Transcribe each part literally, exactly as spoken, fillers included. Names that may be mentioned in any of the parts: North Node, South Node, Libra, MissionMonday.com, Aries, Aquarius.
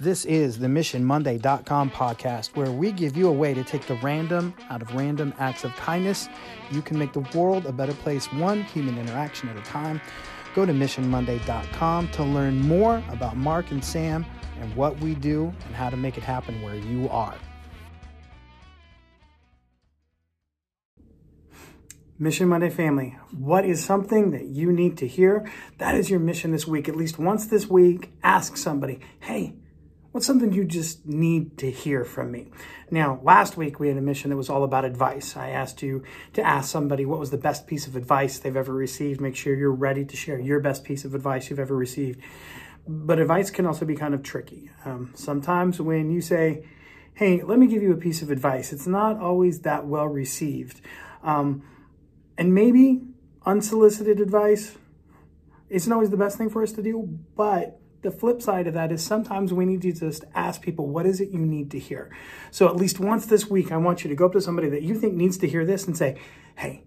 This is the Mission Monday dot com podcast, where we give you a way to take the random out of random acts of kindness. You can make the world a better place, one human interaction at a time. Go to Mission Monday dot com to learn more about Mark and Sam and what we do and how to make it happen where you are. Mission Monday family, what is something that you need to hear? That is your mission this week. At least once this week, ask somebody, hey, what's something you just need to hear from me? Now, last week we had a mission that was all about advice. I asked you to ask somebody what was the best piece of advice they've ever received. Make sure you're ready to share your best piece of advice you've ever received. But advice can also be kind of tricky. Um, sometimes when you say, hey, let me give you a piece of advice, it's not always that well received. Um, and maybe unsolicited advice isn't always the best thing for us to do, but the flip side of that is sometimes we need to just ask people, what is it you need to hear? So at least once this week, I want you to go up to somebody that you think needs to hear this and say, hey,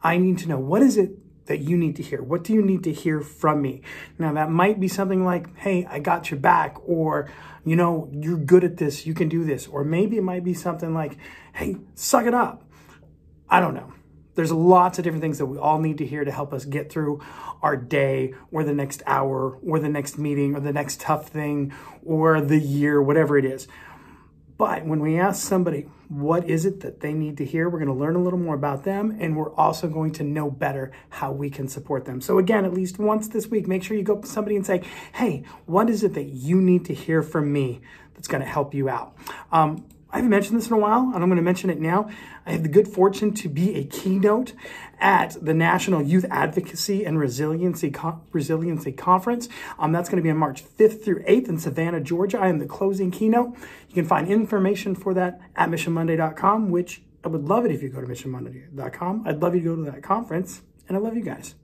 I need to know, what is it that you need to hear? What do you need to hear from me? Now, that might be something like, hey, I got your back, or, you know, you're good at this, you can do this. Or maybe it might be something like, hey, suck it up. I don't know. There's lots of different things that we all need to hear to help us get through our day or the next hour or the next meeting or the next tough thing or the year, whatever it is. But when we ask somebody, what is it that they need to hear, we're going to learn a little more about them, and we're also going to know better how we can support them. So again, at least once this week, make sure you go up to somebody and say, hey, what is it that you need to hear from me that's going to help you out? Um, I haven't mentioned this in a while, and I'm going to mention it now. I have the good fortune to be a keynote at the National Youth Advocacy and Resiliency Con- Resiliency Conference. Um, that's going to be on March fifth through eighth in Savannah, Georgia. I am the closing keynote. You can find information for that at Mission Monday dot com, which I would love it if you go to Mission Monday dot com. I'd love you to go to that conference, and I love you guys.